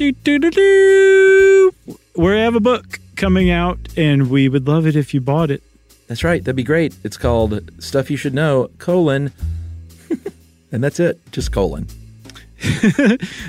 We have a book coming out, and we would love it if you bought it. That's right. That'd be great. It's called Stuff You Should Know, colon, and that's it. Just colon.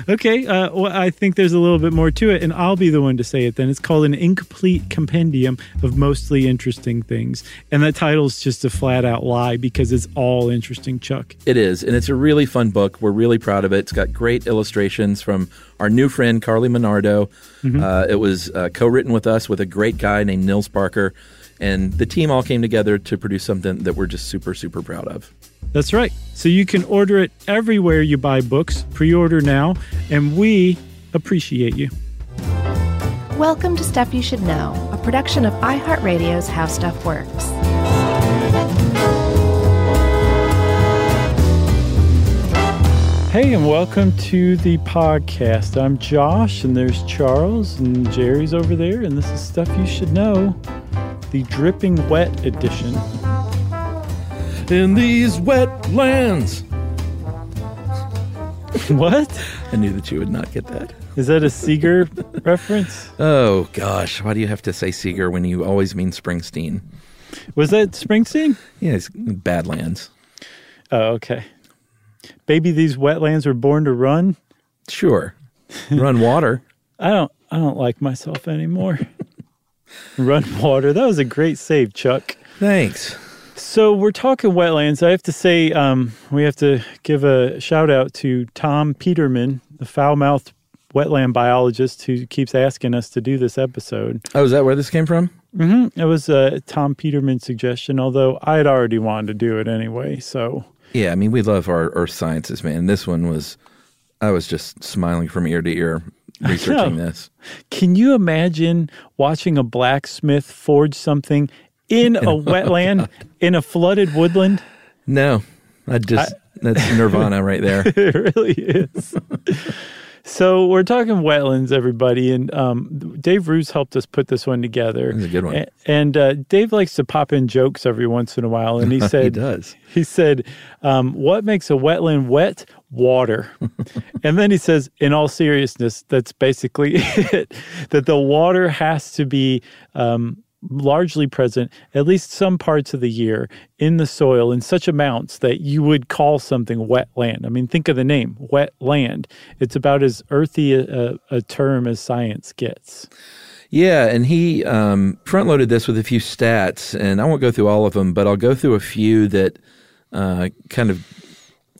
Okay. Well, I think there's a little bit more to it, and I'll be the one to say it then. It's called An Incomplete Compendium of Mostly Interesting Things. And that title's just a flat-out lie because it's all interesting, Chuck. It is, and it's a really fun book. We're really proud of it. It's got great illustrations from our new friend, Carly Minardo. Mm-hmm. It was co-written with us with a great guy named Nils Parker. And the team all came together to produce something that we're just super, super proud of. That's right. So you can order it everywhere you buy books. Pre-order now, and we appreciate you. Welcome to Stuff You Should Know, a production of iHeartRadio's How Stuff Works. Hey, and welcome to the podcast. I'm Josh, and there's Charles, and Jerry's over there, and this is Stuff You Should Know, the Dripping Wet edition. In these wetlands. What? I knew that you would not get that. Is that a Seeger reference? Oh, gosh. Why do you have to say Seeger when you always mean Springsteen? Was that Springsteen? Yeah, it's Badlands. Oh, okay. Baby, these wetlands were born to run? Sure. Run water. I don't like myself anymore. Run water. That was a great save, Chuck. Thanks. So we're talking wetlands. I have to say we have to give a shout-out to Tom Peterman, the foul-mouthed wetland biologist who keeps asking us to do this episode. Oh, is that where this came from? Mm-hmm. It was a Tom Peterman suggestion, although I had already wanted to do it anyway, so... Yeah, I mean, we love our earth sciences, man. This one was... I was just smiling from ear to ear researching this. Can you imagine watching a blacksmith forge something in a wetland, in a flooded woodland? No. That's nirvana right there. It really is. So we're talking wetlands, everybody, and Dave Ruse helped us put this one together. That's a good one. And Dave likes to pop in jokes every once in a while, and he said... He does. He said, what makes a wetland wet? Water. And then he says, in all seriousness, that's basically it, that the water has to be... largely present, at least some parts of the year, in the soil in such amounts that you would call something wetland. I mean, think of the name, wetland. It's about as earthy a term as science gets. Yeah, and he front-loaded this with a few stats, and I won't go through all of them, but I'll go through a few that kind of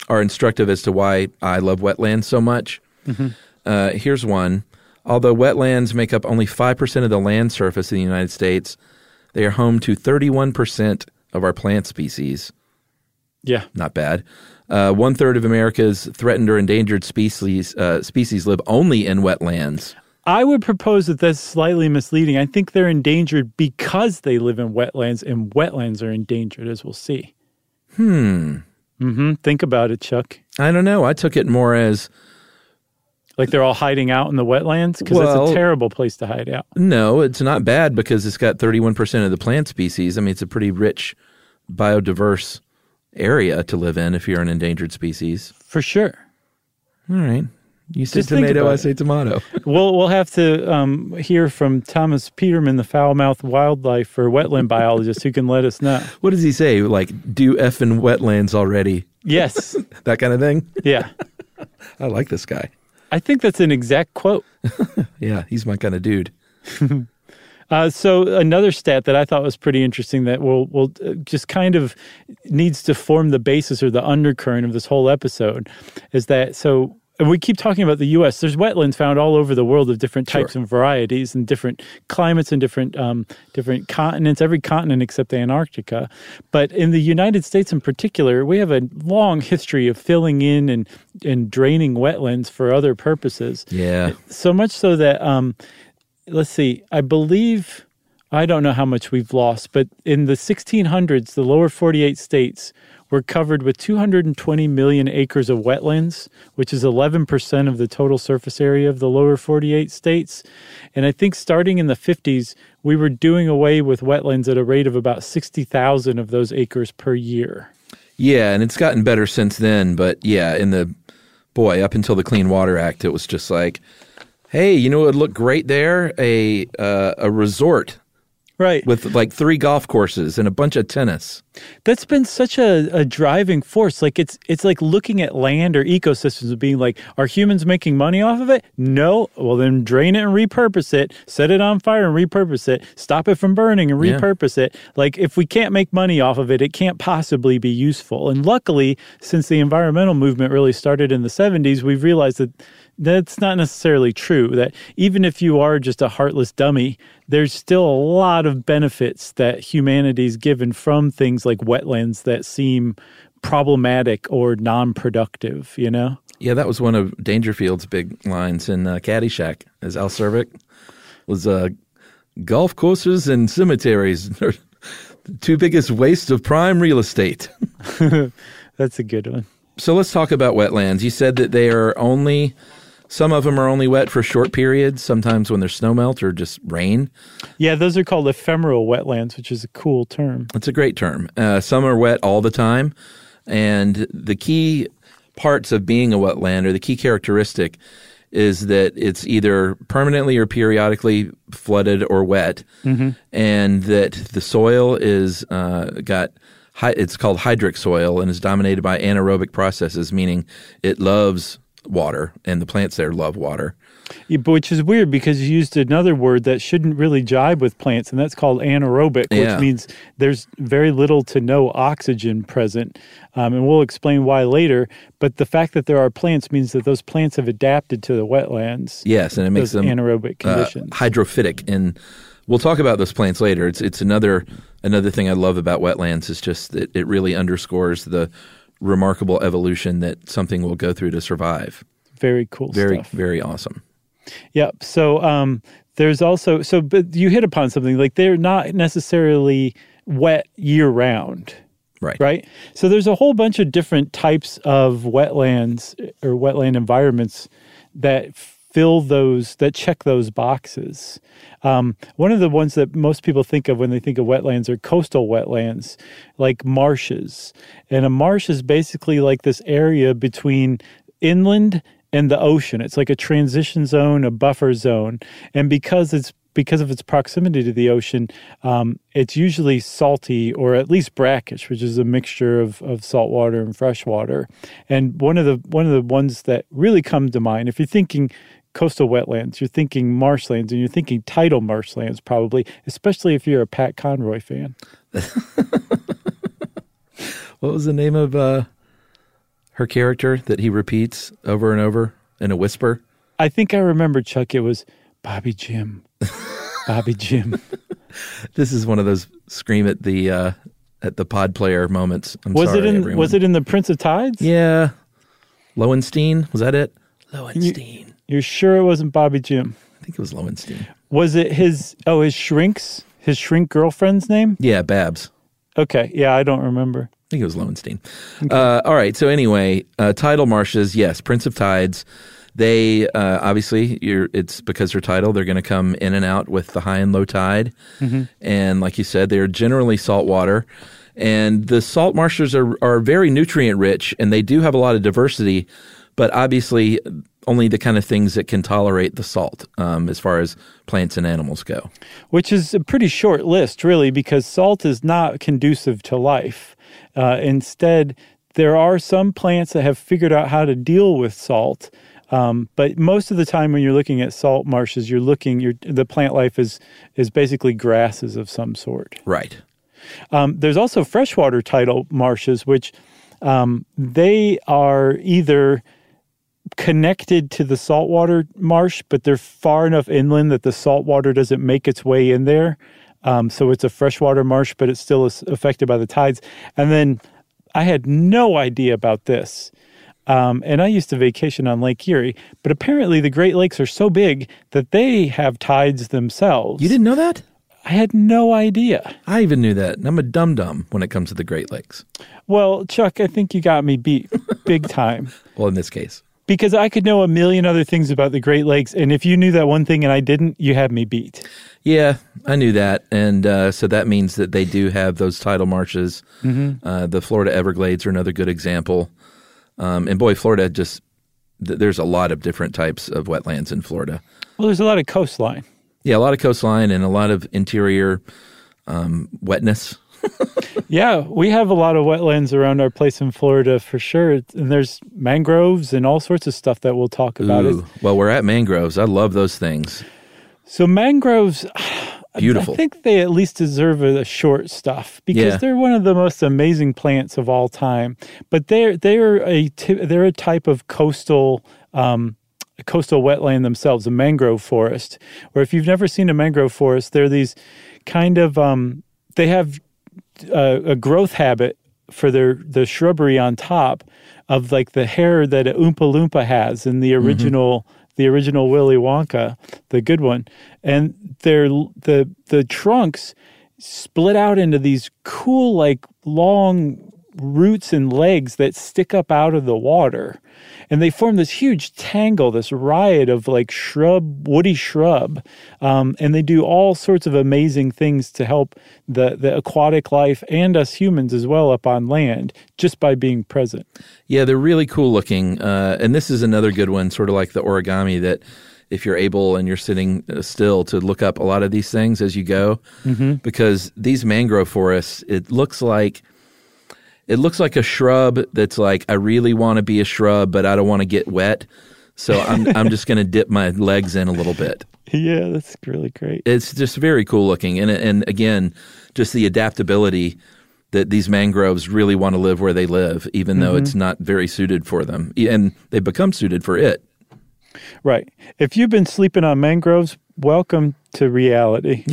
are instructive as to why I love wetlands so much. Mm-hmm. Here's one. Although wetlands make up only 5% of the land surface in the United States, they are home to 31% of our plant species. Yeah. Not bad. One-third of America's threatened or endangered species live only in wetlands. I would propose that that's slightly misleading. I think they're endangered because they live in wetlands, and wetlands are endangered, as we'll see. Mm-hmm. Think about it, Chuck. I don't know. I took it more as... Like they're all hiding out in the wetlands? Because that's a terrible place to hide out. No, it's not bad because it's got 31% of the plant species. I mean, it's a pretty rich, biodiverse area to live in if you're an endangered species. For sure. All right. You say tomato, I say tomato. We'll have to hear from Thomas Peterman, the foul-mouthed wildlife or wetland biologist who can let us know. What does he say? Like, do effing wetlands already? Yes. That kind of thing? Yeah. I like this guy. I think that's an exact quote. Yeah, he's my kind of dude. So another stat that I thought was pretty interesting that will just kind of needs to form the basis or the undercurrent of this whole episode is that, so we keep talking about the U.S. There's wetlands found all over the world of different types and varieties and different climates and different continents, every continent except Antarctica. But in the United States in particular, we have a long history of filling in and draining wetlands for other purposes. Yeah. So much so that, let's see, I believe, I don't know how much we've lost, but in the 1600s, the lower 48 states were covered with 220 million acres of wetlands, which is 11% of the total surface area of the lower 48 states. And I think starting in the 50s, we were doing away with wetlands at a rate of about 60,000 of those acres per year. Yeah, and it's gotten better since then. But yeah, up until the Clean Water Act, it was just like, hey, you know what would look great there? A resort. Right. With like 3 golf courses and a bunch of tennis. That's been such a driving force. Like it's like looking at land or ecosystems and being like, are humans making money off of it? No. Well, then drain it and repurpose it. Set it on fire and repurpose it. Stop it from burning and repurpose it. Like if we can't make money off of it, it can't possibly be useful. And luckily, since the environmental movement really started in the 70s, we've realized that that's not necessarily true, that even if you are just a heartless dummy, there's still a lot of benefits that humanity's given from things like wetlands that seem problematic or non-productive, you know? Yeah, that was one of Dangerfield's big lines in Caddyshack, as Al Cervic was, golf courses and cemeteries are the 2 biggest wastes of prime real estate. That's a good one. So let's talk about wetlands. You said that they are only... Some of them are only wet for short periods, sometimes when there's snowmelt or just rain. Yeah, those are called ephemeral wetlands, which is a cool term. It's a great term. Some are wet all the time, and the key parts of being a wetland or the key characteristic is that it's either permanently or periodically flooded or wet, and that the soil is it's called hydric soil and is dominated by anaerobic processes, meaning it loves water, and the plants there love water. Yeah, which is weird because you used another word that shouldn't really jibe with plants, and that's called anaerobic, which means there's very little to no oxygen present. And we'll explain why later, but the fact that there are plants means that those plants have adapted to the wetlands. Yes, and it makes them anaerobic conditions. Hydrophytic, and we'll talk about those plants later. It's another thing I love about wetlands is just that it really underscores the remarkable evolution that something will go through to survive. Very cool stuff. Very, very awesome. Yeah. So there's also, but you hit upon something, like they're not necessarily wet year-round. Right? So there's a whole bunch of different types of wetlands or wetland environments that fill those, that check those boxes. One of the ones that most people think of when they think of wetlands are coastal wetlands, like marshes. And a marsh is basically like this area between inland and the ocean. It's like a transition zone, a buffer zone. And because of its proximity to the ocean, it's usually salty or at least brackish, which is a mixture of salt water and fresh water. And one of the ones that really come to mind, if you're thinking coastal wetlands, you're thinking marshlands, and you're thinking tidal marshlands probably, especially if you're a Pat Conroy fan. What was the name of her character that he repeats over and over in a whisper? I think I remember, Chuck. It was Bobby Jim. Bobby Jim. This is one of those scream at the pod player moments. Everyone. Was it in The Prince of Tides? Yeah. Lowenstein, was that it? Lowenstein. You're sure it wasn't Bobby Jim? I think it was Lowenstein. Was it his shrink girlfriend's name? Yeah, Babs. Okay. Yeah, I don't remember. I think it was Lowenstein. Okay. All right. So anyway, tidal marshes, yes, Prince of Tides. They obviously, it's because they're tidal, they're going to come in and out with the high and low tide. And like you said, they're generally salt water. And the salt marshes are very nutrient rich, and they do have a lot of diversity, but obviously only the kind of things that can tolerate the salt as far as plants and animals go. Which is a pretty short list, really, because salt is not conducive to life. Instead, there are some plants that have figured out how to deal with salt. But most of the time when you're looking at salt marshes, the plant life is basically grasses of some sort. Right. There's also freshwater tidal marshes, which they are either connected to the saltwater marsh, but they're far enough inland that the saltwater doesn't make its way in there. So it's a freshwater marsh, but it still is affected by the tides. And then I had no idea about this. And I used to vacation on Lake Erie, but apparently the Great Lakes are so big that they have tides themselves. You didn't know that? I had no idea. I even knew that. And I'm a dum-dum when it comes to the Great Lakes. Well, Chuck, I think you got me beat big time. Well, in this case. Because I could know a million other things about the Great Lakes, and if you knew that one thing and I didn't, you had me beat. Yeah, I knew that, and so that means that they do have those tidal marshes. Mm-hmm. The Florida Everglades are another good example. And boy, Florida there's a lot of different types of wetlands in Florida. Well, there's a lot of coastline. Yeah, a lot of coastline and a lot of interior wetness. Yeah, we have a lot of wetlands around our place in Florida for sure. And there's mangroves and all sorts of stuff that we'll talk about. Ooh, well, we're at mangroves. I love those things. So mangroves, beautiful. I think they at least deserve a short stuff because they're one of the most amazing plants of all time. But they're a type of coastal wetland themselves, a mangrove forest. Or if you've never seen a mangrove forest, they're these kind of they have a growth habit for the shrubbery on top of like the hair that a Oompa Loompa has in the original Willy Wonka, the good one, and the trunks split out into these cool like long roots and legs that stick up out of the water, and they form this huge tangle, this riot of like woody shrub, and they do all sorts of amazing things to help the aquatic life and us humans as well up on land just by being present. Yeah, they're really cool looking, and this is another good one, sort of like the origami, that if you're able and you're sitting still to look up a lot of these things as you go, because these mangrove forests, it looks like a shrub that's like, I really want to be a shrub, but I don't want to get wet. So I'm just going to dip my legs in a little bit. Yeah, that's really great. It's just very cool looking. And again, just the adaptability that these mangroves really want to live where they live, even though it's not very suited for them. And they become suited for it. Right. If you've been sleeping on mangroves, welcome to reality.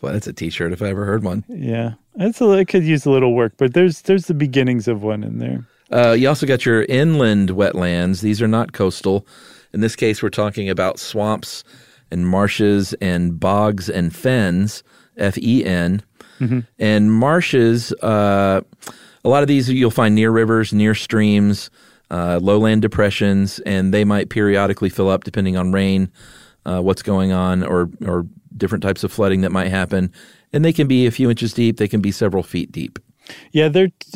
Well, that's a T-shirt if I ever heard one. Yeah. It could use a little work, but there's the beginnings of one in there. You also got your inland wetlands. These are not coastal. In this case, we're talking about swamps and marshes and bogs and fens, F-E-N. Mm-hmm. And marshes, a lot of these you'll find near rivers, near streams, lowland depressions, and they might periodically fill up depending on rain, what's going on, or different types of flooding that might happen. And they can be a few inches deep. They can be several feet deep. Yeah,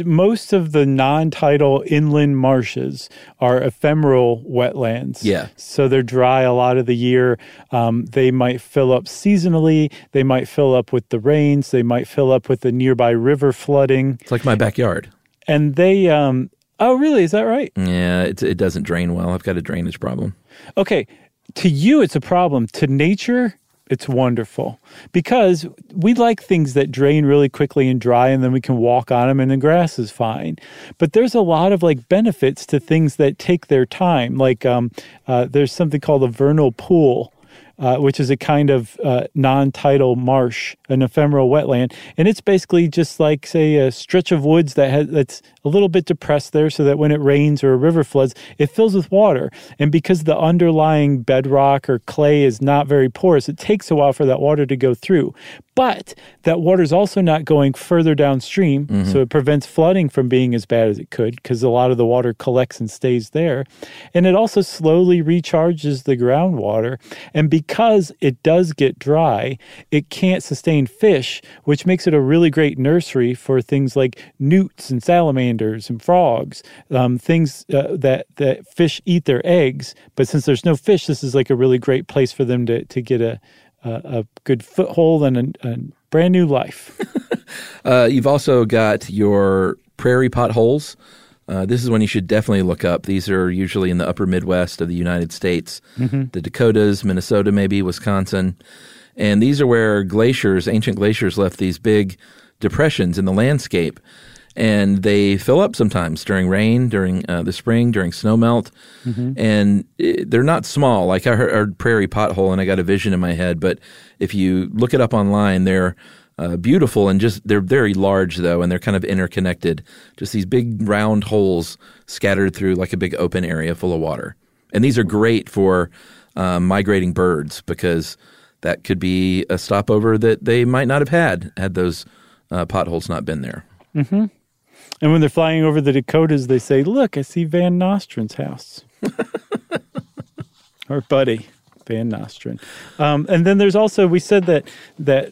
most of the non-tidal inland marshes are ephemeral wetlands. Yeah. So they're dry a lot of the year. They might fill up seasonally. They might fill up with the rains. They might fill up with the nearby river flooding. It's like my backyard. And they oh, really? Is that right? Yeah, it doesn't drain well. I've got a drainage problem. Okay. To you, it's a problem. To nature, it's wonderful because we like things that drain really quickly and dry, and then we can walk on them and the grass is fine. But there's a lot of like benefits to things that take their time. Like there's something called a vernal pool, which is a kind of non-tidal marsh, an ephemeral wetland. And it's basically just like, say, a stretch of woods that's a little bit depressed there so that when it rains or a river floods, it fills with water. And because the underlying bedrock or clay is not very porous, it takes a while for that water to go through. But that water is also not going further downstream, so it prevents flooding from being as bad as it could because a lot of the water collects and stays there. And it also slowly recharges the groundwater. And because it does get dry, it can't sustain fish, which makes it a really great nursery for things like newts and salamanders and frogs, things that fish eat their eggs. But since there's no fish, this is like a really great place for them to get a good foothold and a brand new life. You've also got your prairie potholes. This is one you should definitely look up. These are usually in the upper Midwest of the United States, the Dakotas, Minnesota maybe, Wisconsin. And these are where glaciers, ancient glaciers, left these big depressions in the landscape. And they fill up sometimes during rain, during the spring, during snowmelt. And they're not small. Like I heard prairie pothole and I got a vision in my head. But if you look it up online, they're beautiful and just they're very large, though, and they're kind of interconnected. Just these big round holes scattered through like a big open area full of water. And these are great for migrating birds because that could be a stopover that they might not have had those potholes not been there. And when they're flying over the Dakotas, they say, "Look, I see Van Nostrand's house." Our buddy, Van Nostrand. And then there's also, we said that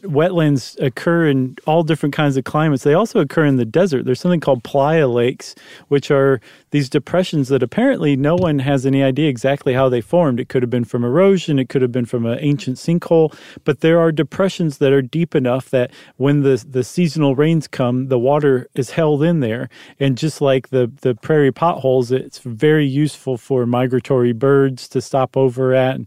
wetlands occur in all different kinds of climates. They also occur in the desert. There's something called playa lakes, which are these depressions that apparently no one has any idea exactly how they formed. It could have been from erosion. It could have been from an ancient sinkhole. But there are depressions that are deep enough that when the seasonal rains come, the water is held in there. And just like the prairie potholes, it's very useful for migratory birds to stop over at,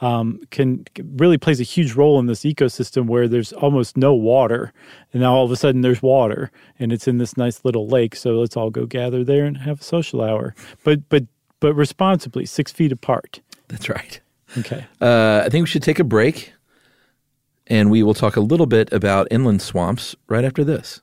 and can really plays a huge role in this ecosystem where there's almost no water. And now all of a sudden there's water, and it's in this nice little lake. So let's all go gather there and have a social hour. But responsibly, 6 feet apart. That's right. Okay. I think we should take a break, and we will talk a little bit about inland swamps right after this.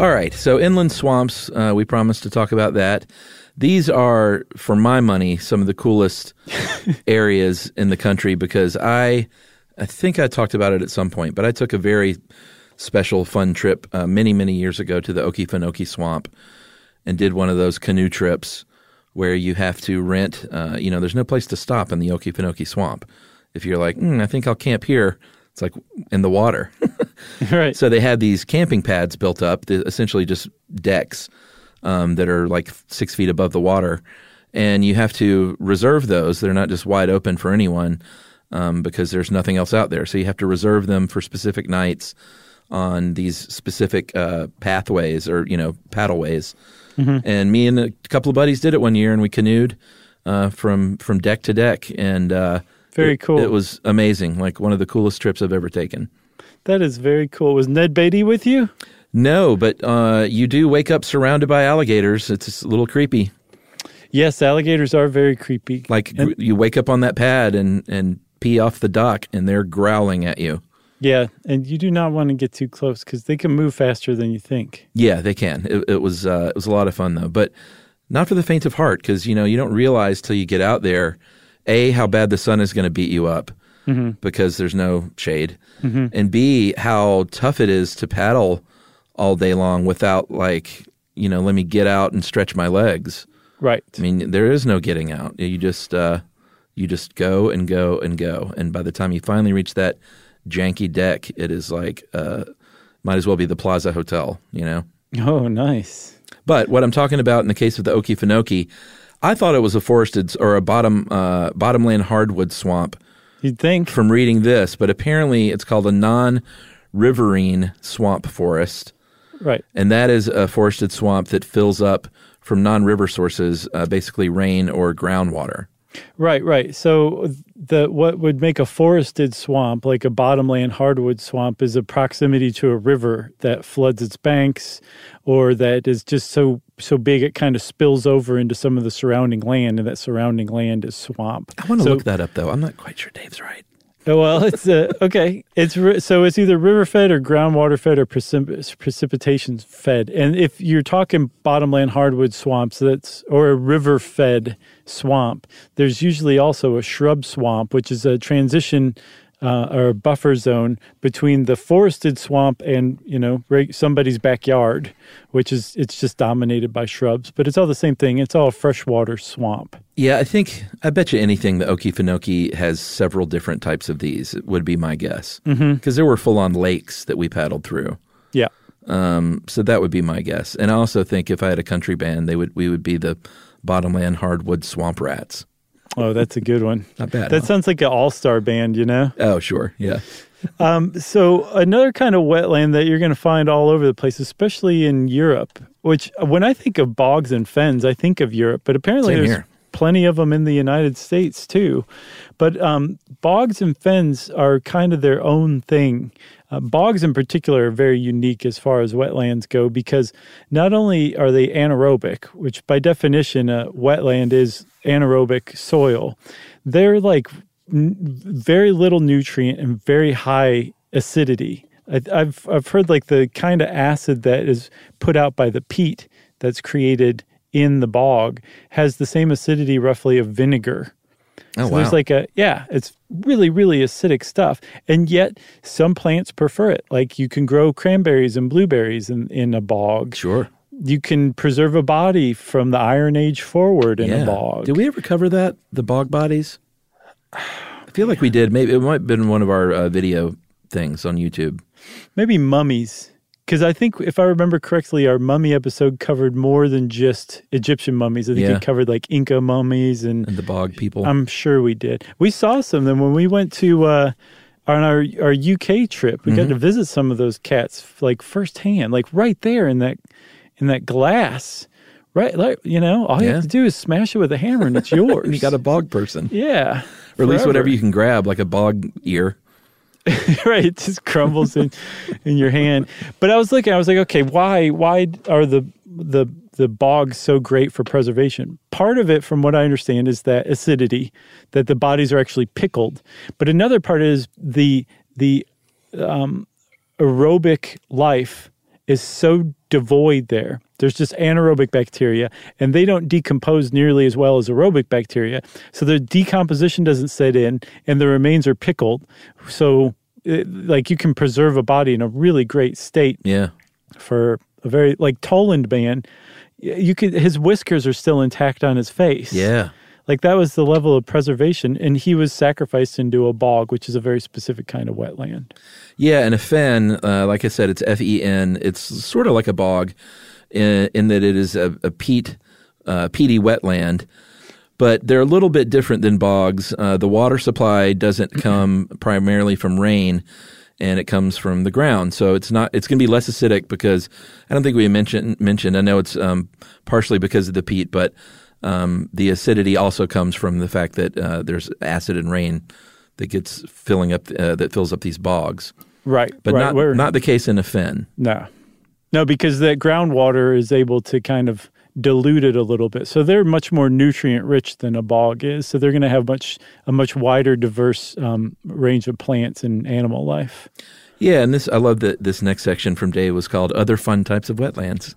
All right, so inland swamps, we promised to talk about that. These are, for my money, some of the coolest areas in the country because I think I talked about it at some point, but I took a very special fun trip many, many years ago to the Okefenokee Swamp and did one of those canoe trips where you have to rent, there's no place to stop in the Okefenokee Swamp. If you're like, I think I'll camp here, it's like in the water. Right. So they had these camping pads built up, essentially just decks that are like 6 feet above the water. And you have to reserve those. They're not just wide open for anyone because there's nothing else out there. So you have to reserve them for specific nights on these specific pathways or, paddleways. And me and a couple of buddies did it one year, and we canoed from deck to deck. And very cool. It was amazing, like one of the coolest trips I've ever taken. That is very cool. Was Ned Beatty with you? No, but you do wake up surrounded by alligators. It's a little creepy. Yes, alligators are very creepy. Like you wake up on that pad and pee off the dock, and they're growling at you. Yeah, and you do not want to get too close because they can move faster than you think. Yeah, they can. It was a lot of fun, though. But not for the faint of heart because, you know, you don't realize till you get out there, A, how bad the sun is going to beat you up mm-hmm. because there's no shade, mm-hmm. and B, how tough it is to paddle all day long without, like, you know, let me get out and stretch my legs. Right. I mean, there is no getting out. You just go and go and go. And by the time you finally reach that janky deck, it is like might as well be the Plaza Hotel, you know? Oh, nice. But what I'm talking about in the case of the Okefenokee, I thought it was a forested or a bottomland hardwood swamp. You'd think. From reading this. But apparently it's called a non-riverine swamp forest. Right. And that is a forested swamp that fills up from non-river sources, basically rain or groundwater. Right. So what would make a forested swamp, like a bottomland hardwood swamp, is a proximity to a river that floods its banks or that is just so big it kind of spills over into some of the surrounding land, and that surrounding land is swamp. I want to look that up, though. I'm not quite sure Dave's right. Well, it's okay. So it's either river fed or groundwater fed or precipitation fed. And if you're talking bottomland hardwood swamps, or a river fed swamp, there's usually also a shrub swamp, which is a transition or a buffer zone between the forested swamp and somebody's backyard, which is it's just dominated by shrubs. But it's all the same thing. It's all a freshwater swamp. Yeah, I bet you anything the Okefenokee has several different types of these, would be my guess. Because there were full-on lakes that we paddled through. Yeah. So that would be my guess. And I also think if I had a country band, we would be the Bottomland Hardwood Swamp Rats. Oh, that's a good one. Not bad. That sounds like an all-star band, you know? Oh, sure, yeah. So another kind of wetland that you're going to find all over the place, especially in Europe, which when I think of bogs and fens, I think of Europe. But apparently there's plenty of them in the United States too. But bogs and fens are kind of their own thing. Bogs in particular are very unique as far as wetlands go because not only are they anaerobic, which by definition a wetland is anaerobic soil, they're like very little nutrient and very high acidity. I've heard like the kind of acid that is put out by the peat that's created in the bog has the same acidity roughly of vinegar. Oh, so wow. There's like it's really, really acidic stuff. And yet some plants prefer it. Like you can grow cranberries and blueberries in a bog. Sure. You can preserve a body from the Iron Age forward in a bog. Did we ever cover that, the bog bodies? I feel like we did. Maybe it might have been one of our video things on YouTube. Maybe mummies. Because I think, if I remember correctly, our mummy episode covered more than just Egyptian mummies. I think it covered, like, Inca mummies and the bog people. I'm sure we did. We saw some of them when we went to, on our UK trip. We got to visit some of those cats, like, firsthand. Like, right there in that glass. Right, like, you know, all you have to do is smash it with a hammer and it's yours. You got a bog person. Yeah. Or at least whatever you can grab, like a bog ear. Right, it just crumbles in your hand. But I was like, okay, why are the bogs so great for preservation? Part of it, from what I understand, is that acidity, that the bodies are actually pickled. But another part is the aerobic life is so devoid there. There's just anaerobic bacteria, and they don't decompose nearly as well as aerobic bacteria. So their decomposition doesn't set in, and the remains are pickled. So, like, you can preserve a body in a really great state. Yeah. For a very, like, Toland man, his whiskers are still intact on his face. Yeah. Like, that was the level of preservation, and he was sacrificed into a bog, which is a very specific kind of wetland. Yeah, and a fen, like I said, it's F-E-N. It's sort of like a bog in that it is a peaty wetland, but they're a little bit different than bogs. The water supply doesn't come primarily from rain, and it comes from the ground. So it's going to be less acidic because I don't think we mentioned. I know it's partially because of the peat, but the acidity also comes from the fact that there's acid and rain that fills up these bogs. Right. But not the case in a fen. No. No, because that groundwater is able to kind of dilute it a little bit. So they're much more nutrient rich than a bog is. So they're going to have a much wider, diverse range of plants and animal life. Yeah, and I love that this next section from Dave was called Other Fun Types of Wetlands.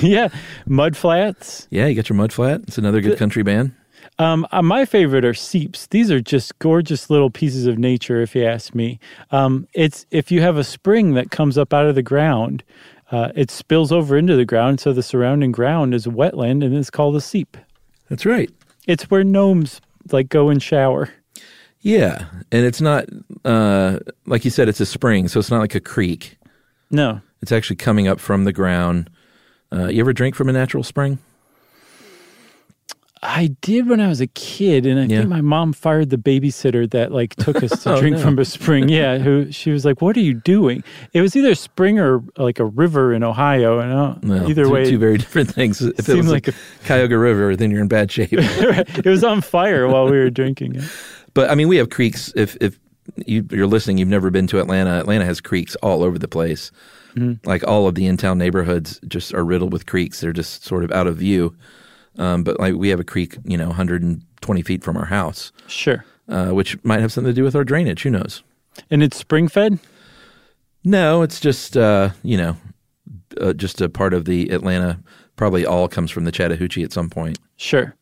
Yeah, mud flats. Yeah, you got your mud flat. It's another good country band. My favorite are seeps. These are just gorgeous little pieces of nature, if you ask me. It's if you have a spring that comes up out of the ground, it spills over into the ground, so the surrounding ground is wetland, and it's called a seep. That's right. It's where gnomes go and shower. Yeah, and it's not, like you said, it's a spring, so it's not like a creek. No. It's actually coming up from the ground. You ever drink from a natural spring? I did when I was a kid, and I think my mom fired the babysitter that took us to drink from a spring. Yeah, she was like, "What are you doing?" It was either a spring or a river in Ohio, and two very different things. If it was like a Cuyahoga River, then you're in bad shape. It was on fire while we were drinking it. But I mean, we have creeks. If you're listening, you've never been to Atlanta. Atlanta has creeks all over the place. Mm-hmm. All of the in-town neighborhoods just are riddled with creeks. They're just sort of out of view. But we have a creek, 120 feet from our house. Sure. Which might have something to do with our drainage. Who knows? And it's spring-fed? No, it's just, just a part of the Atlanta. Probably all comes from the Chattahoochee at some point. Sure.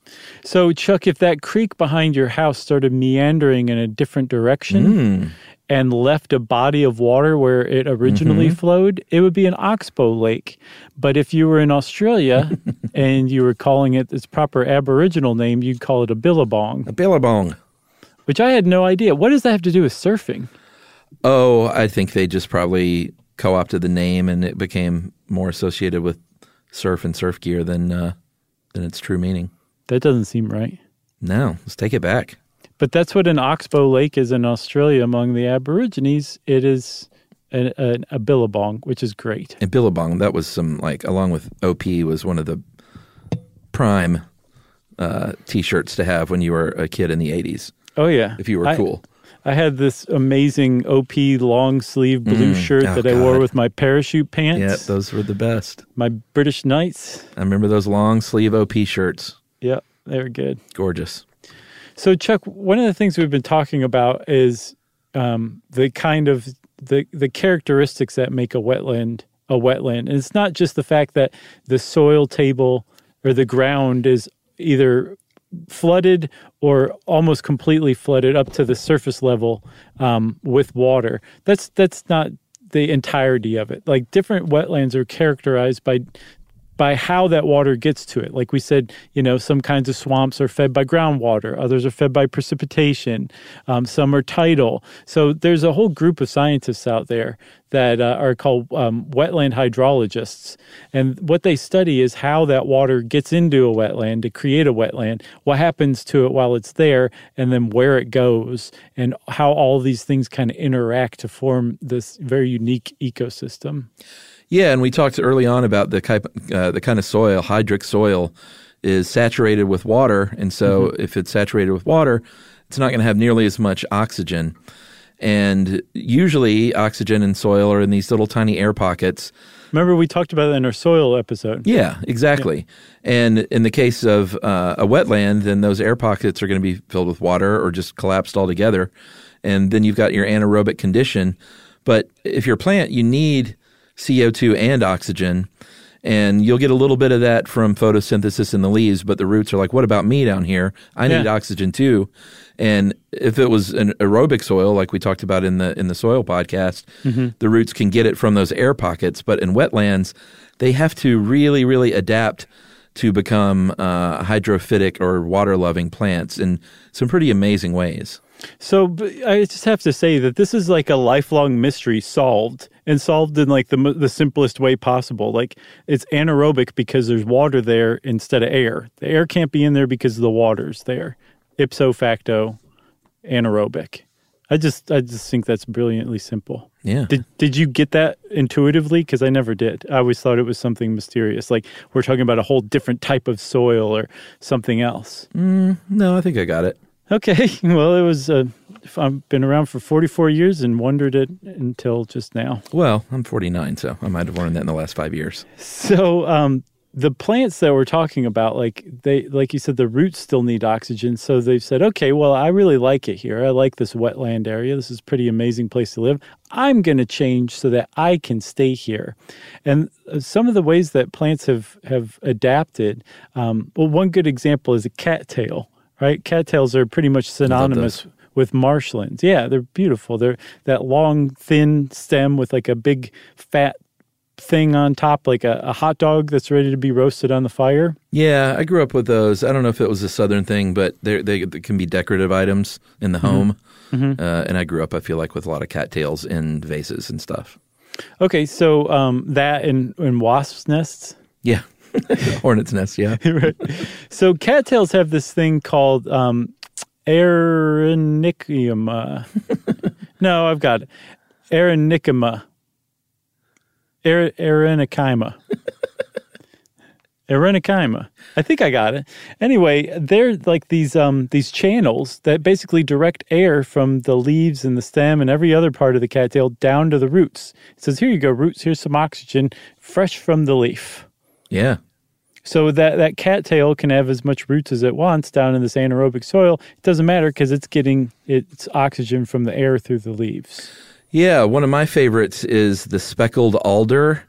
So, Chuck, if that creek behind your house started meandering in a different direction and left a body of water where it originally flowed, it would be an oxbow lake. But if you were in Australia and you were calling it its proper Aboriginal name, you'd call it a billabong. A billabong. Which I had no idea. What does that have to do with surfing? Oh, I think they just probably co-opted the name and it became more associated with surf and surf gear than its true meaning. That doesn't seem right. No, let's take it back. But that's what an oxbow lake is in Australia among the Aborigines. It is a billabong, which is great. And billabong, that was some, along with OP, was one of the prime T-shirts to have when you were a kid in the 80s. Oh, yeah. If you were cool. I had this amazing OP long-sleeve blue shirt that I wore with my parachute pants. Yeah, those were the best. My British Knights. I remember those long-sleeve OP shirts. Yeah, they were good. Gorgeous. So, Chuck, one of the things we've been talking about is the kind of the characteristics that make a wetland. And it's not just the fact that the soil table or the ground is either flooded or almost completely flooded up to the surface level with water. That's not the entirety of it. Different wetlands are characterized by how that water gets to it. Like we said, some kinds of swamps are fed by groundwater. Others are fed by precipitation. Some are tidal. So there's a whole group of scientists out there that are called wetland hydrologists. And what they study is how that water gets into a wetland to create a wetland, what happens to it while it's there, and then where it goes, and how all these things kind of interact to form this very unique ecosystem. Yeah, and we talked early on about the kind of soil, hydric soil, is saturated with water. And so if it's saturated with water, it's not going to have nearly as much oxygen. And usually oxygen and soil are in these little tiny air pockets. Remember we talked about that in our soil episode. Yeah, exactly. Yeah. And in the case of a wetland, then those air pockets are going to be filled with water or just collapsed altogether. And then you've got your anaerobic condition. But if you're a plant, you need CO2 and oxygen, and you'll get a little bit of that from photosynthesis in the leaves, but the roots are like, what about me down here? I need oxygen too. And if it was an aerobic soil, like we talked about in the soil podcast, the roots can get it from those air pockets. But in wetlands, they have to really, really adapt to become hydrophytic or water-loving plants in some pretty amazing ways. So I just have to say that this is like a lifelong mystery solved in the simplest way possible. It's anaerobic because there's water there instead of air. The air can't be in there because the water's there. Ipso facto, anaerobic. I just think that's brilliantly simple. Yeah. Did you get that intuitively? Because I never did. I always thought it was something mysterious, like we're talking about a whole different type of soil or something else. No, I think I got it. Okay, well, it was. I've been around for 44 years and wondered it until just now. Well, I'm 49, so I might have learned that in the last 5 years. So the plants that we're talking about, like you said, the roots still need oxygen. So they've said, okay, well, I really like it here. I like this wetland area. This is a pretty amazing place to live. I'm going to change so that I can stay here. And some of the ways that plants have adapted, well, one good example is a cattail. Right? Cattails are pretty much synonymous with marshlands. Yeah, they're beautiful. They're that long, thin stem with like a big, fat thing on top, like a hot dog that's ready to be roasted on the fire. Yeah, I grew up with those. I don't know if it was a southern thing, but they can be decorative items in the home. Mm-hmm. And I grew up, I feel like, with a lot of cattails in vases and stuff. Okay, so that and wasps' nests? Yeah. Hornet's nest, yeah. Right. So cattails have this thing called Arenicema. No, I've got it. Arenicema. I think I got it. Anyway, they're like these channels that basically direct air from the leaves and the stem and every other part of the cattail down to the roots. It says, here you go, roots, here's some oxygen fresh from the leaf. Yeah. So that cattail can have as much roots as it wants down in this anaerobic soil. It doesn't matter because it's getting its oxygen from the air through the leaves. Yeah, one of my favorites is the speckled alder.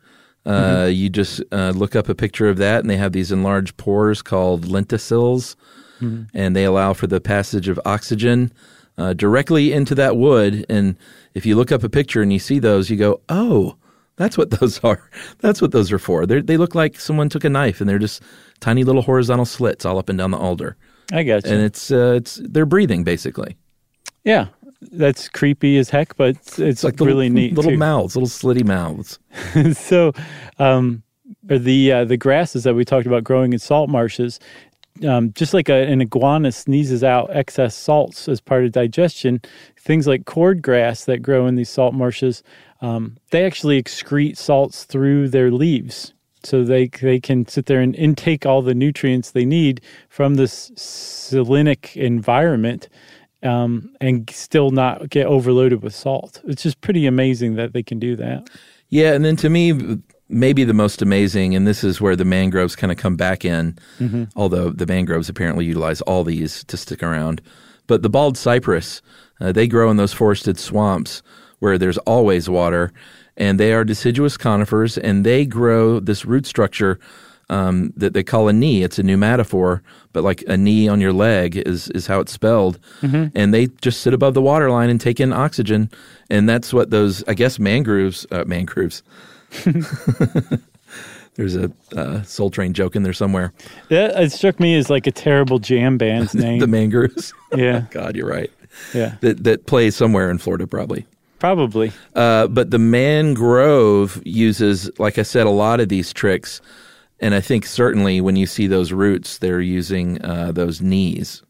Mm-hmm. You just look up a picture of that, and they have these enlarged pores called lenticels, mm-hmm. and they allow for the passage of oxygen directly into that wood. And if you look up a picture and you see those, you go, oh, that's what those are. That's what those are for. They look like someone took a knife, and they're just tiny little horizontal slits all up and down the alder. I got you. And it's they're breathing, basically. Yeah, that's creepy as heck, but it's like really neat. Little mouths, little slitty mouths. So the grasses that we talked about growing in salt marshes, just like an iguana sneezes out excess salts as part of digestion, things like cordgrass that grow in these salt marshes, they actually excrete salts through their leaves, so they can sit there and intake all the nutrients they need from this salinic environment and still not get overloaded with salt. It's just pretty amazing that they can do that. Yeah, and then to me, maybe the most amazing, and this is where the mangroves kind of come back in, mm-hmm. although the mangroves apparently utilize all these to stick around, but the bald cypress, they grow in those forested swamps where there's always water, and they are deciduous conifers, and they grow this root structure that they call a knee. It's a pneumatophore, but like a knee on your leg is how it's spelled. Mm-hmm. And they just sit above the water line and take in oxygen, and that's what those, I guess, mangroves. There's a Soul Train joke in there somewhere. Yeah, it struck me as like a terrible jam band's name. The mangroves. Yeah. God, you're right. Yeah. That plays somewhere in Florida, probably. Probably. But the mangrove uses, like I said, a lot of these tricks. And I think certainly when you see those roots, they're using those knees.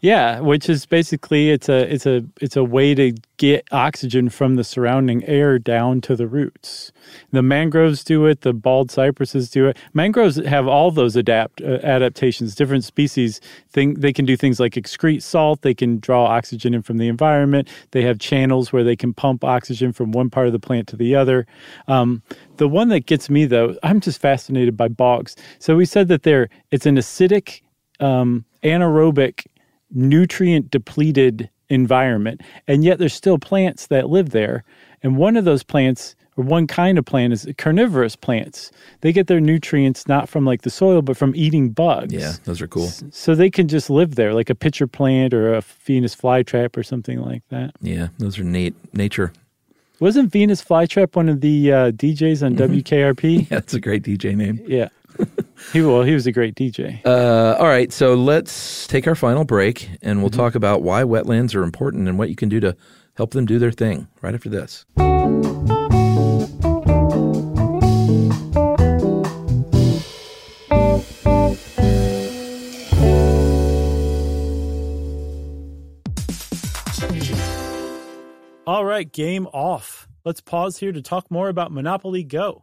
Yeah, which is basically it's a way to get oxygen from the surrounding air down to the roots. The mangroves do it. The bald cypresses do it. Mangroves have all those adaptations. Different species think they can do things like excrete salt. They can draw oxygen in from the environment. They have channels where they can pump oxygen from one part of the plant to the other. The one that gets me though, I'm just fascinated by bogs. So we said that it's an acidic, anaerobic, nutrient-depleted environment, and yet there's still plants that live there. And one of those plants, or one kind of plant, is carnivorous plants. They get their nutrients not from like the soil, but from eating bugs. Yeah, those are cool. So they can just live there, like a pitcher plant or a Venus flytrap or something like that. Yeah, those are neat. Nature. Wasn't Venus flytrap one of the DJs on mm-hmm. WKRP? Yeah, that's a great DJ name. Yeah. He was a great DJ. All right, so let's take our final break, and we'll mm-hmm. talk about why wetlands are important and what you can do to help them do their thing right after this. All right, game off. Let's pause here to talk more about Monopoly Go.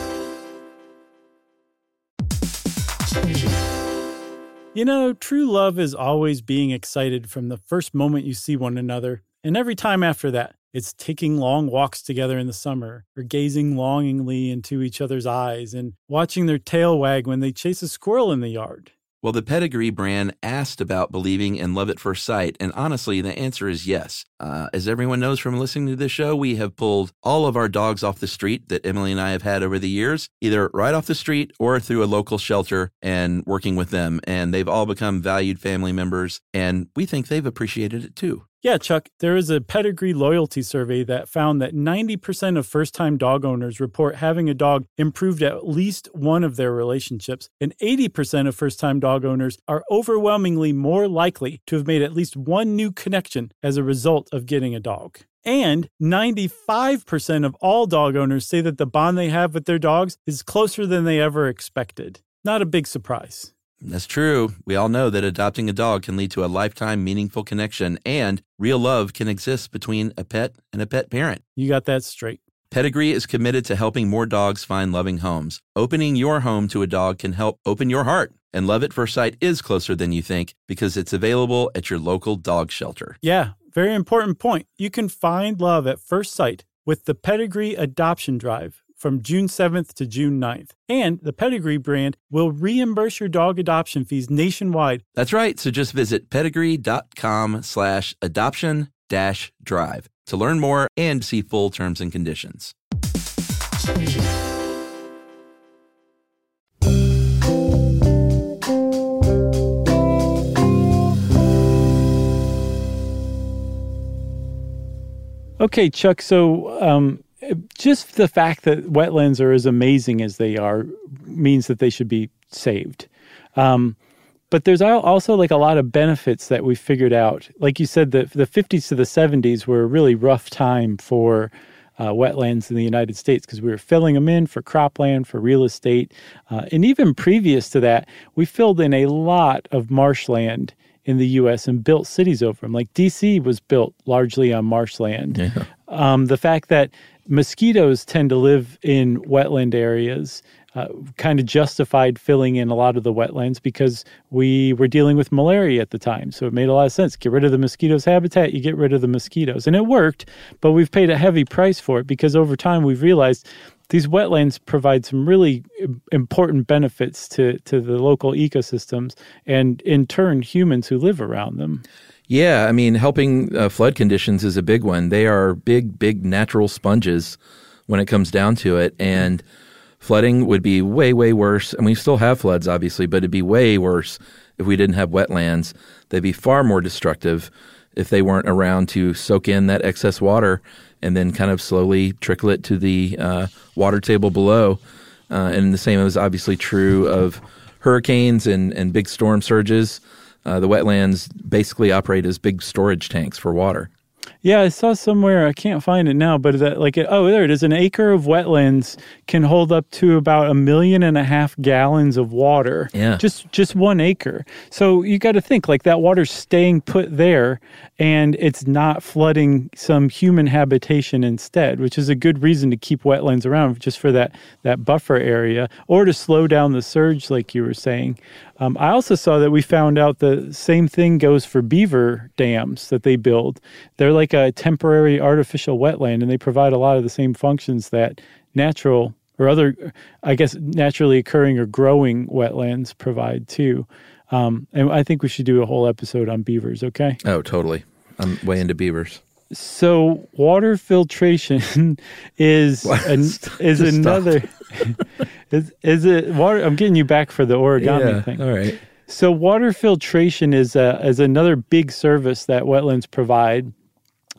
You know, true love is always being excited from the first moment you see one another, and every time after that. It's taking long walks together in the summer, or gazing longingly into each other's eyes, and watching their tail wag when they chase a squirrel in the yard. Well, the Pedigree brand asked about believing in love at first sight, and honestly, the answer is yes. As everyone knows from listening to this show, we have pulled all of our dogs off the street that Emily and I have had over the years, either right off the street or through a local shelter and working with them. And they've all become valued family members, and we think they've appreciated it too. Yeah, Chuck, there is a Pedigree loyalty survey that found that 90% of first-time dog owners report having a dog improved at least one of their relationships, and 80% of first-time dog owners are overwhelmingly more likely to have made at least one new connection as a result of getting a dog. And 95% of all dog owners say that the bond they have with their dogs is closer than they ever expected. Not a big surprise. That's true. We all know that adopting a dog can lead to a lifetime meaningful connection, and real love can exist between a pet and a pet parent. You got that straight. Pedigree is committed to helping more dogs find loving homes. Opening your home to a dog can help open your heart. And love at first sight is closer than you think because it's available at your local dog shelter. Yeah, very important point. You can find love at first sight with the Pedigree Adoption Drive from June 7th to June 9th. And the Pedigree brand will reimburse your dog adoption fees nationwide. That's right. So just visit pedigree.com/adoption-drive to learn more and see full terms and conditions. Okay, Chuck, so just the fact that wetlands are as amazing as they are means that they should be saved. But there's also like a lot of benefits that we figured out. Like you said, the 50s to the 70s were a really rough time for wetlands in the United States because we were filling them in for cropland, for real estate. And even previous to that, we filled in a lot of marshland in the U.S. and built cities over them. Like D.C. was built largely on marshland. Yeah. The fact that mosquitoes tend to live in wetland areas kind of justified filling in a lot of the wetlands because we were dealing with malaria at the time. So it made a lot of sense. Get rid of the mosquitoes' habitat, you get rid of the mosquitoes. And it worked, but we've paid a heavy price for it because over time we've realized these wetlands provide some really important benefits to the local ecosystems and, in turn, humans who live around them. Yeah, I mean, helping flood conditions is a big one. They are big, big natural sponges when it comes down to it, and flooding would be way, way worse. And we still have floods, obviously, but it'd be way worse if we didn't have wetlands. They'd be far more destructive if they weren't around to soak in that excess water and then kind of slowly trickle it to the water table below. And the same is obviously true of hurricanes and big storm surges. The wetlands basically operate as big storage tanks for water. Yeah, I saw somewhere, I can't find it now, but that there it is. An acre of wetlands can hold up to about 1.5 million gallons of water. Yeah. Just 1 acre. So you got to think, like, that water's staying put there and it's not flooding some human habitation instead, which is a good reason to keep wetlands around, just for that buffer area or to slow down the surge, like you were saying. I also saw that we found out the same thing goes for beaver dams that they build. They're like a temporary artificial wetland, and they provide a lot of the same functions that natural or other, I guess, naturally occurring or growing wetlands provide too. And I think we should do a whole episode on beavers, okay? Oh, totally. I'm way into beavers. So water filtration is another water. I'm getting you back for the origami thing. All right. So water filtration is another big service that wetlands provide.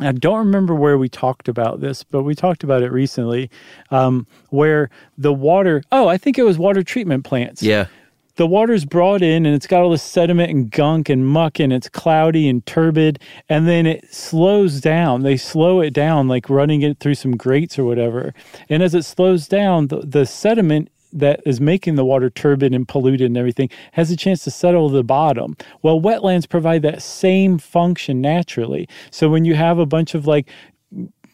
I don't remember where we talked about this, but we talked about it recently, where the water, I think it was water treatment plants. Yeah. The water's brought in, and it's got all this sediment and gunk and muck, and it's cloudy and turbid, and then it slows down. They slow it down, like running it through some grates or whatever. And as it slows down, the sediment that is making the water turbid and polluted and everything has a chance to settle to the bottom. Well, wetlands provide that same function naturally. So when you have a bunch of like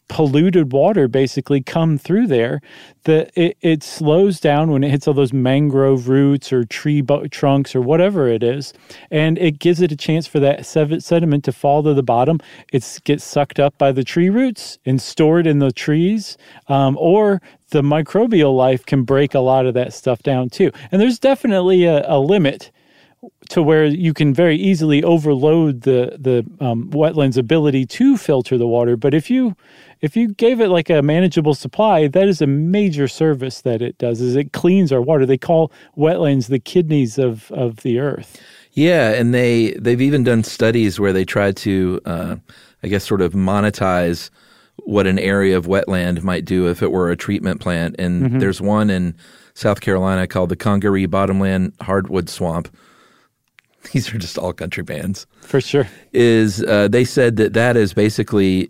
polluted water basically come through there, it slows down when it hits all those mangrove roots or tree trunks or whatever it is, and it gives it a chance for that sediment to fall to the bottom. It gets sucked up by the tree roots and stored in the trees, or the microbial life can break a lot of that stuff down too. And there's definitely a limit to where you can very easily overload the wetland's ability to filter the water. But if you gave it like a manageable supply, that is a major service that it does, is it cleans our water. They call wetlands the kidneys of the earth. Yeah, and they've even done studies where they try to, sort of monetize what an area of wetland might do if it were a treatment plant. And there's one in South Carolina called the Congaree Bottomland Hardwood Swamp. These are just all country bands. For sure. They said that is basically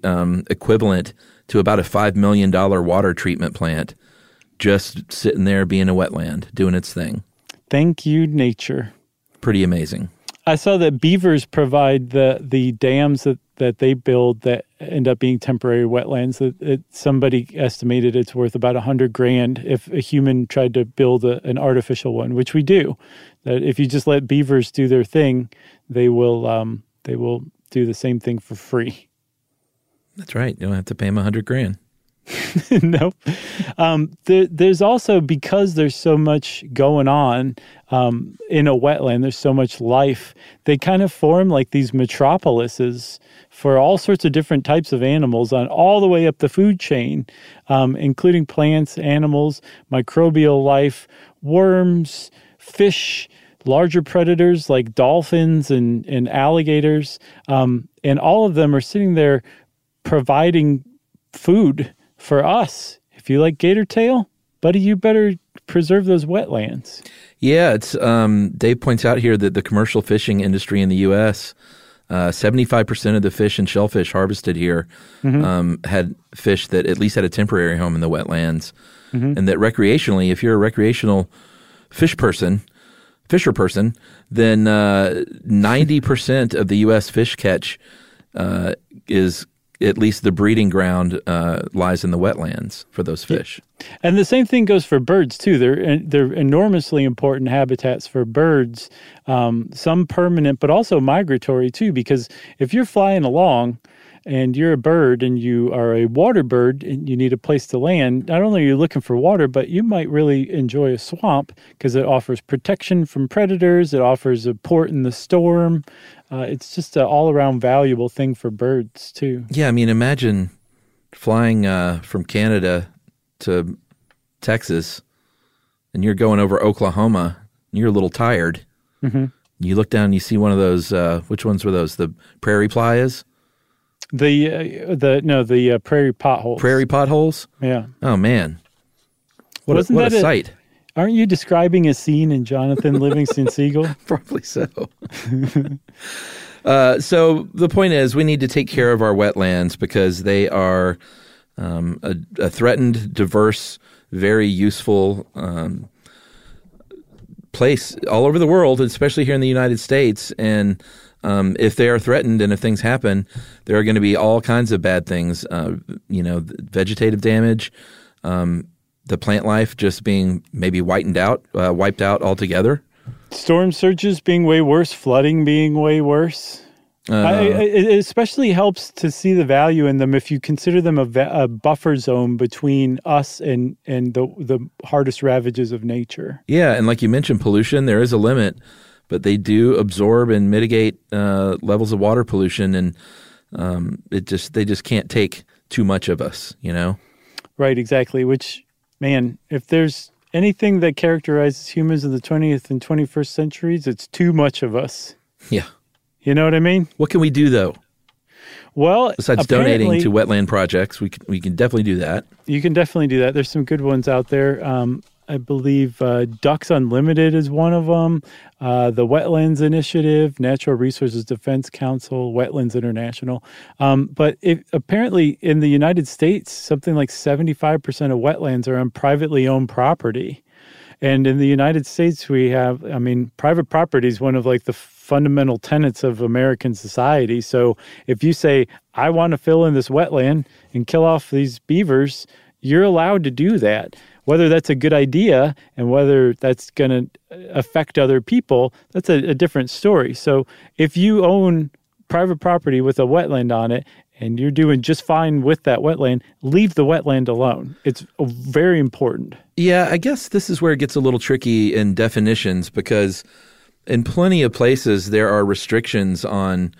equivalent to about a $5 million water treatment plant just sitting there being a wetland, doing its thing. Thank you, nature. Pretty amazing. I saw that beavers provide the dams that they build that end up being temporary wetlands. Somebody estimated it's worth about $100,000 if a human tried to build an artificial one, which we do. That if you just let beavers do their thing, they will do the same thing for free. That's right. You don't have to pay them $100,000. Nope. There's also, because there's so much going on in a wetland, there's so much life, they kind of form like these metropolises for all sorts of different types of animals on all the way up the food chain, including plants, animals, microbial life, worms, fish, larger predators like dolphins and alligators. And all of them are sitting there providing food for us. If you like gator tail, buddy, you better preserve those wetlands. Yeah, it's Dave points out here that the commercial fishing industry in the U.S., 75% of the fish and shellfish harvested here had fish that at least had a temporary home in the wetlands. And that recreationally, if you're a recreational fisher person, then 90% of the U.S. fish catch is at least the breeding ground lies in the wetlands for those fish. And the same thing goes for birds, too. They're enormously important habitats for birds, some permanent, but also migratory, too, because if you're flying along and you're a bird and you are a water bird and you need a place to land, not only are you looking for water, but you might really enjoy a swamp because it offers protection from predators, it offers a port in the storm. It's just an all-around valuable thing for birds, too. Yeah, I mean, imagine flying from Canada to Texas, and you're going over Oklahoma, and you're a little tired. You look down and you see one of those, which ones were those, the prairie playas? The prairie potholes. Prairie potholes? Yeah. Oh, man. What a sight. Aren't you describing a scene in Jonathan Livingston Seagull? Probably so. So the point is, we need to take care of our wetlands because they are a threatened, diverse, very useful place all over the world, especially here in the United States. And if they are threatened and if things happen, there are going to be all kinds of bad things, vegetative damage, the plant life just being maybe wiped out altogether. Storm surges being way worse, flooding being way worse. It especially helps to see the value in them if you consider them a buffer zone between us and the hardest ravages of nature. Yeah, and like you mentioned, pollution, there is a limit, but they do absorb and mitigate levels of water pollution. And They just can't take too much of us, you know? Right, exactly. Which, man, if there's anything that characterizes humans in the 20th and 21st centuries, it's too much of us. Yeah. You know what I mean? What can we do, though? Well, besides donating to wetland projects, we can definitely do that. You can definitely do that. There's some good ones out there. I believe Ducks Unlimited is one of them. The Wetlands Initiative, Natural Resources Defense Council, Wetlands International. But apparently in the United States, something like 75% of wetlands are on privately owned property. And in the United States, we have, I mean, private property is one of like the fundamental tenets of American society. So if you say, I want to fill in this wetland and kill off these beavers, you're allowed to do that. Whether that's a good idea and whether that's going to affect other people, that's a different story. So if you own private property with a wetland on it and you're doing just fine with that wetland, leave the wetland alone. It's very important. Yeah, I guess this is where it gets a little tricky in definitions, because in plenty of places there are restrictions on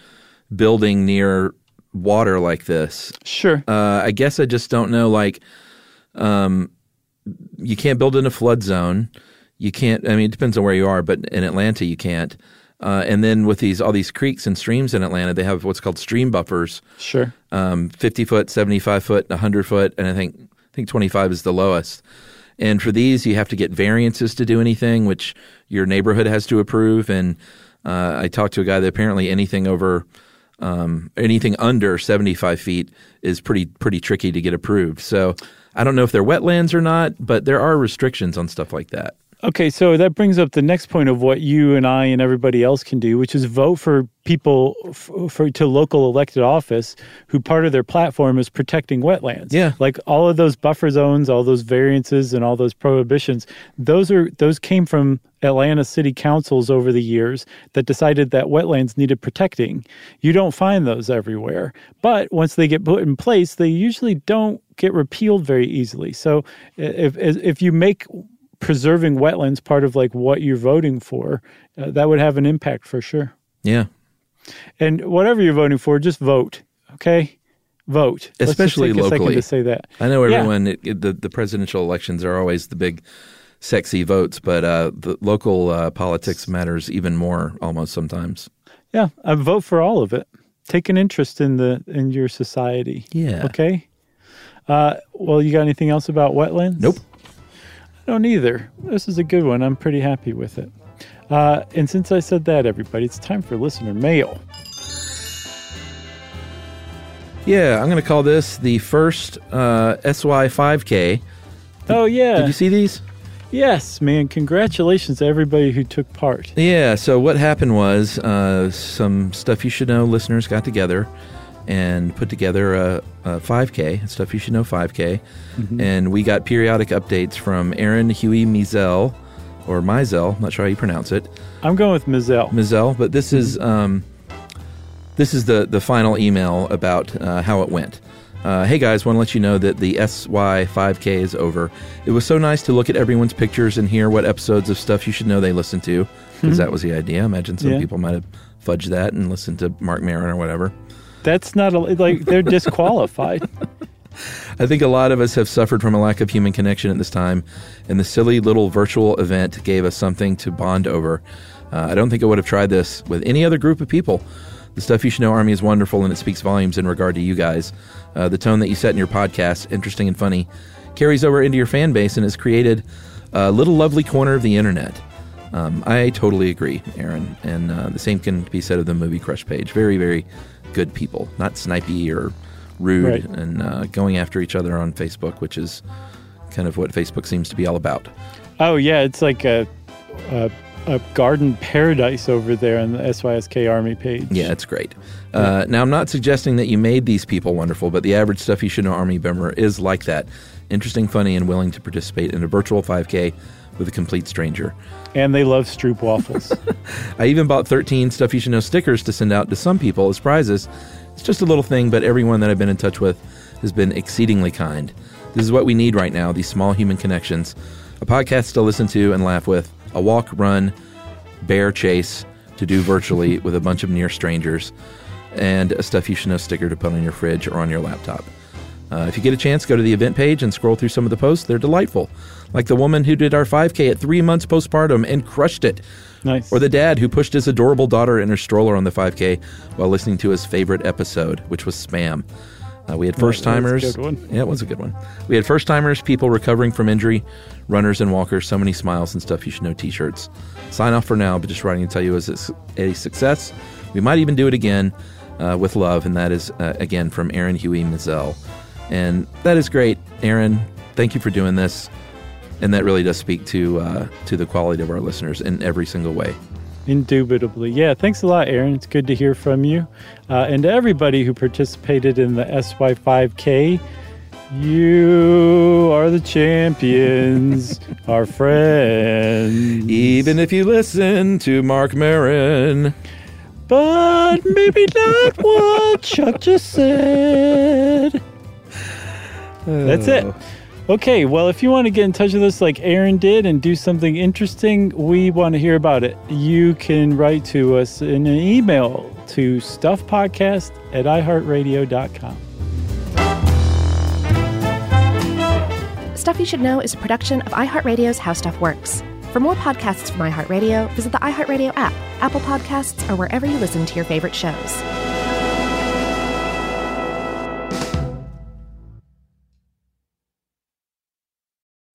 building near water like this. Sure. I guess I just don't know, like, you can't build in a flood zone. You can't, I mean, it depends on where you are, but in Atlanta you can't. And then with all these creeks and streams in Atlanta, they have what's called stream buffers. Sure. 50 foot, 75 foot, 100 foot, and I think 25 is the lowest. And for these, you have to get variances to do anything, which your neighborhood has to approve. And I talked to a guy that apparently anything under 75 feet is pretty tricky to get approved. So I don't know if they're wetlands or not, but there are restrictions on stuff like that. Okay, so that brings up the next point of what you and I and everybody else can do, which is vote for people to local elected office who part of their platform is protecting wetlands. Yeah. Like all of those buffer zones, all those variances, and all those prohibitions, those came from Atlanta city councils over the years that decided that wetlands needed protecting. You don't find those everywhere. But once they get put in place, they usually don't get repealed very easily. So if you make preserving wetlands part of like what you're voting for, that would have an impact for sure. Yeah. And whatever you're voting for, just vote, okay? Vote. Especially locally. Let's just take a second to say that. I know everyone, the presidential elections are always the big sexy votes, but the local politics matters even more almost sometimes. Yeah, I vote for all of it. Take an interest in your society. Yeah. Okay? Well, you got anything else about wetlands? Nope. I don't either. This is a good one. I'm pretty happy with it. And since I said that, everybody, it's time for listener mail. Yeah, I'm going to call this the first SY5K. Did you see these? Yes, man. Congratulations to everybody who took part. Yeah, so what happened was some Stuff You Should Know listeners got together and put together a 5K, Stuff You Should Know 5K. Mm-hmm. And we got periodic updates from Aaron Huey Mizell, or Mizell, I'm not sure how you pronounce it. I'm going with Mizell. Mizell, but this is the final email about how it went. Hey guys, want to let you know that the SY5K is over. It was so nice to look at everyone's pictures and hear what episodes of Stuff You Should Know they listened to, because that was the idea. I imagine some people might have fudged that and listened to Mark Maron or whatever. That's not, they're disqualified. I think a lot of us have suffered from a lack of human connection at this time, and the silly little virtual event gave us something to bond over. I don't think I would have tried this with any other group of people. The Stuff You Should Know Army is wonderful, and it speaks volumes in regard to you guys. The tone that you set in your podcast, interesting and funny, carries over into your fan base and has created a little lovely corner of the internet. I totally agree, Aaron, and the same can be said of the Movie Crush page. Very, very good people, not snipey or rude, right, and going after each other on Facebook, which is kind of what Facebook seems to be all about. Oh, yeah, it's like a garden paradise over there on the SYSK Army page. Yeah, it's great. Now, I'm not suggesting that you made these people wonderful, but the average Stuff You Should Know Army member is like that. Interesting, funny, and willing to participate in a virtual 5K with a complete stranger. And they love Stroop waffles. I even bought 13 Stuff You Should Know stickers to send out to some people as prizes. It's just a little thing, but everyone that I've been in touch with has been exceedingly kind. This is what we need right now, these small human connections. A podcast to listen to and laugh with. A walk, run, bear chase to do virtually with a bunch of near strangers. and a Stuff You Should Know sticker to put on your fridge or on your laptop. If you get a chance, go to the event page and scroll through some of the posts. They're delightful. Like the woman who did our 5K at 3 months postpartum and crushed it. Nice. Or the dad who pushed his adorable daughter in her stroller on the 5K while listening to his favorite episode, which was Spam. We had first-timers. That was a good one. Yeah, it was a good one. We had first-timers, people recovering from injury, runners and walkers, so many smiles and Stuff You Should Know t-shirts. Sign off for now, but just writing to tell you it's a success. We might even do it again with love, and that is, again, from Aaron Huey Mizell. And that is great. Aaron, thank you for doing this. And that really does speak to the quality of our listeners in every single way. Indubitably. Yeah, thanks a lot, Aaron. It's good to hear from you. And to everybody who participated in the SY5K, you are the champions, our friends. Even if you listen to Mark Maron. But maybe not what Chuck just said. That's it. Okay, well, if you want to get in touch with us like Aaron did and do something interesting, we want to hear about it. You can write to us in an email to stuffpodcast@iheartradio.com. Stuff You Should Know is a production of iHeartRadio's How Stuff Works. For more podcasts from iHeartRadio, visit the iHeartRadio app, Apple Podcasts, or wherever you listen to your favorite shows.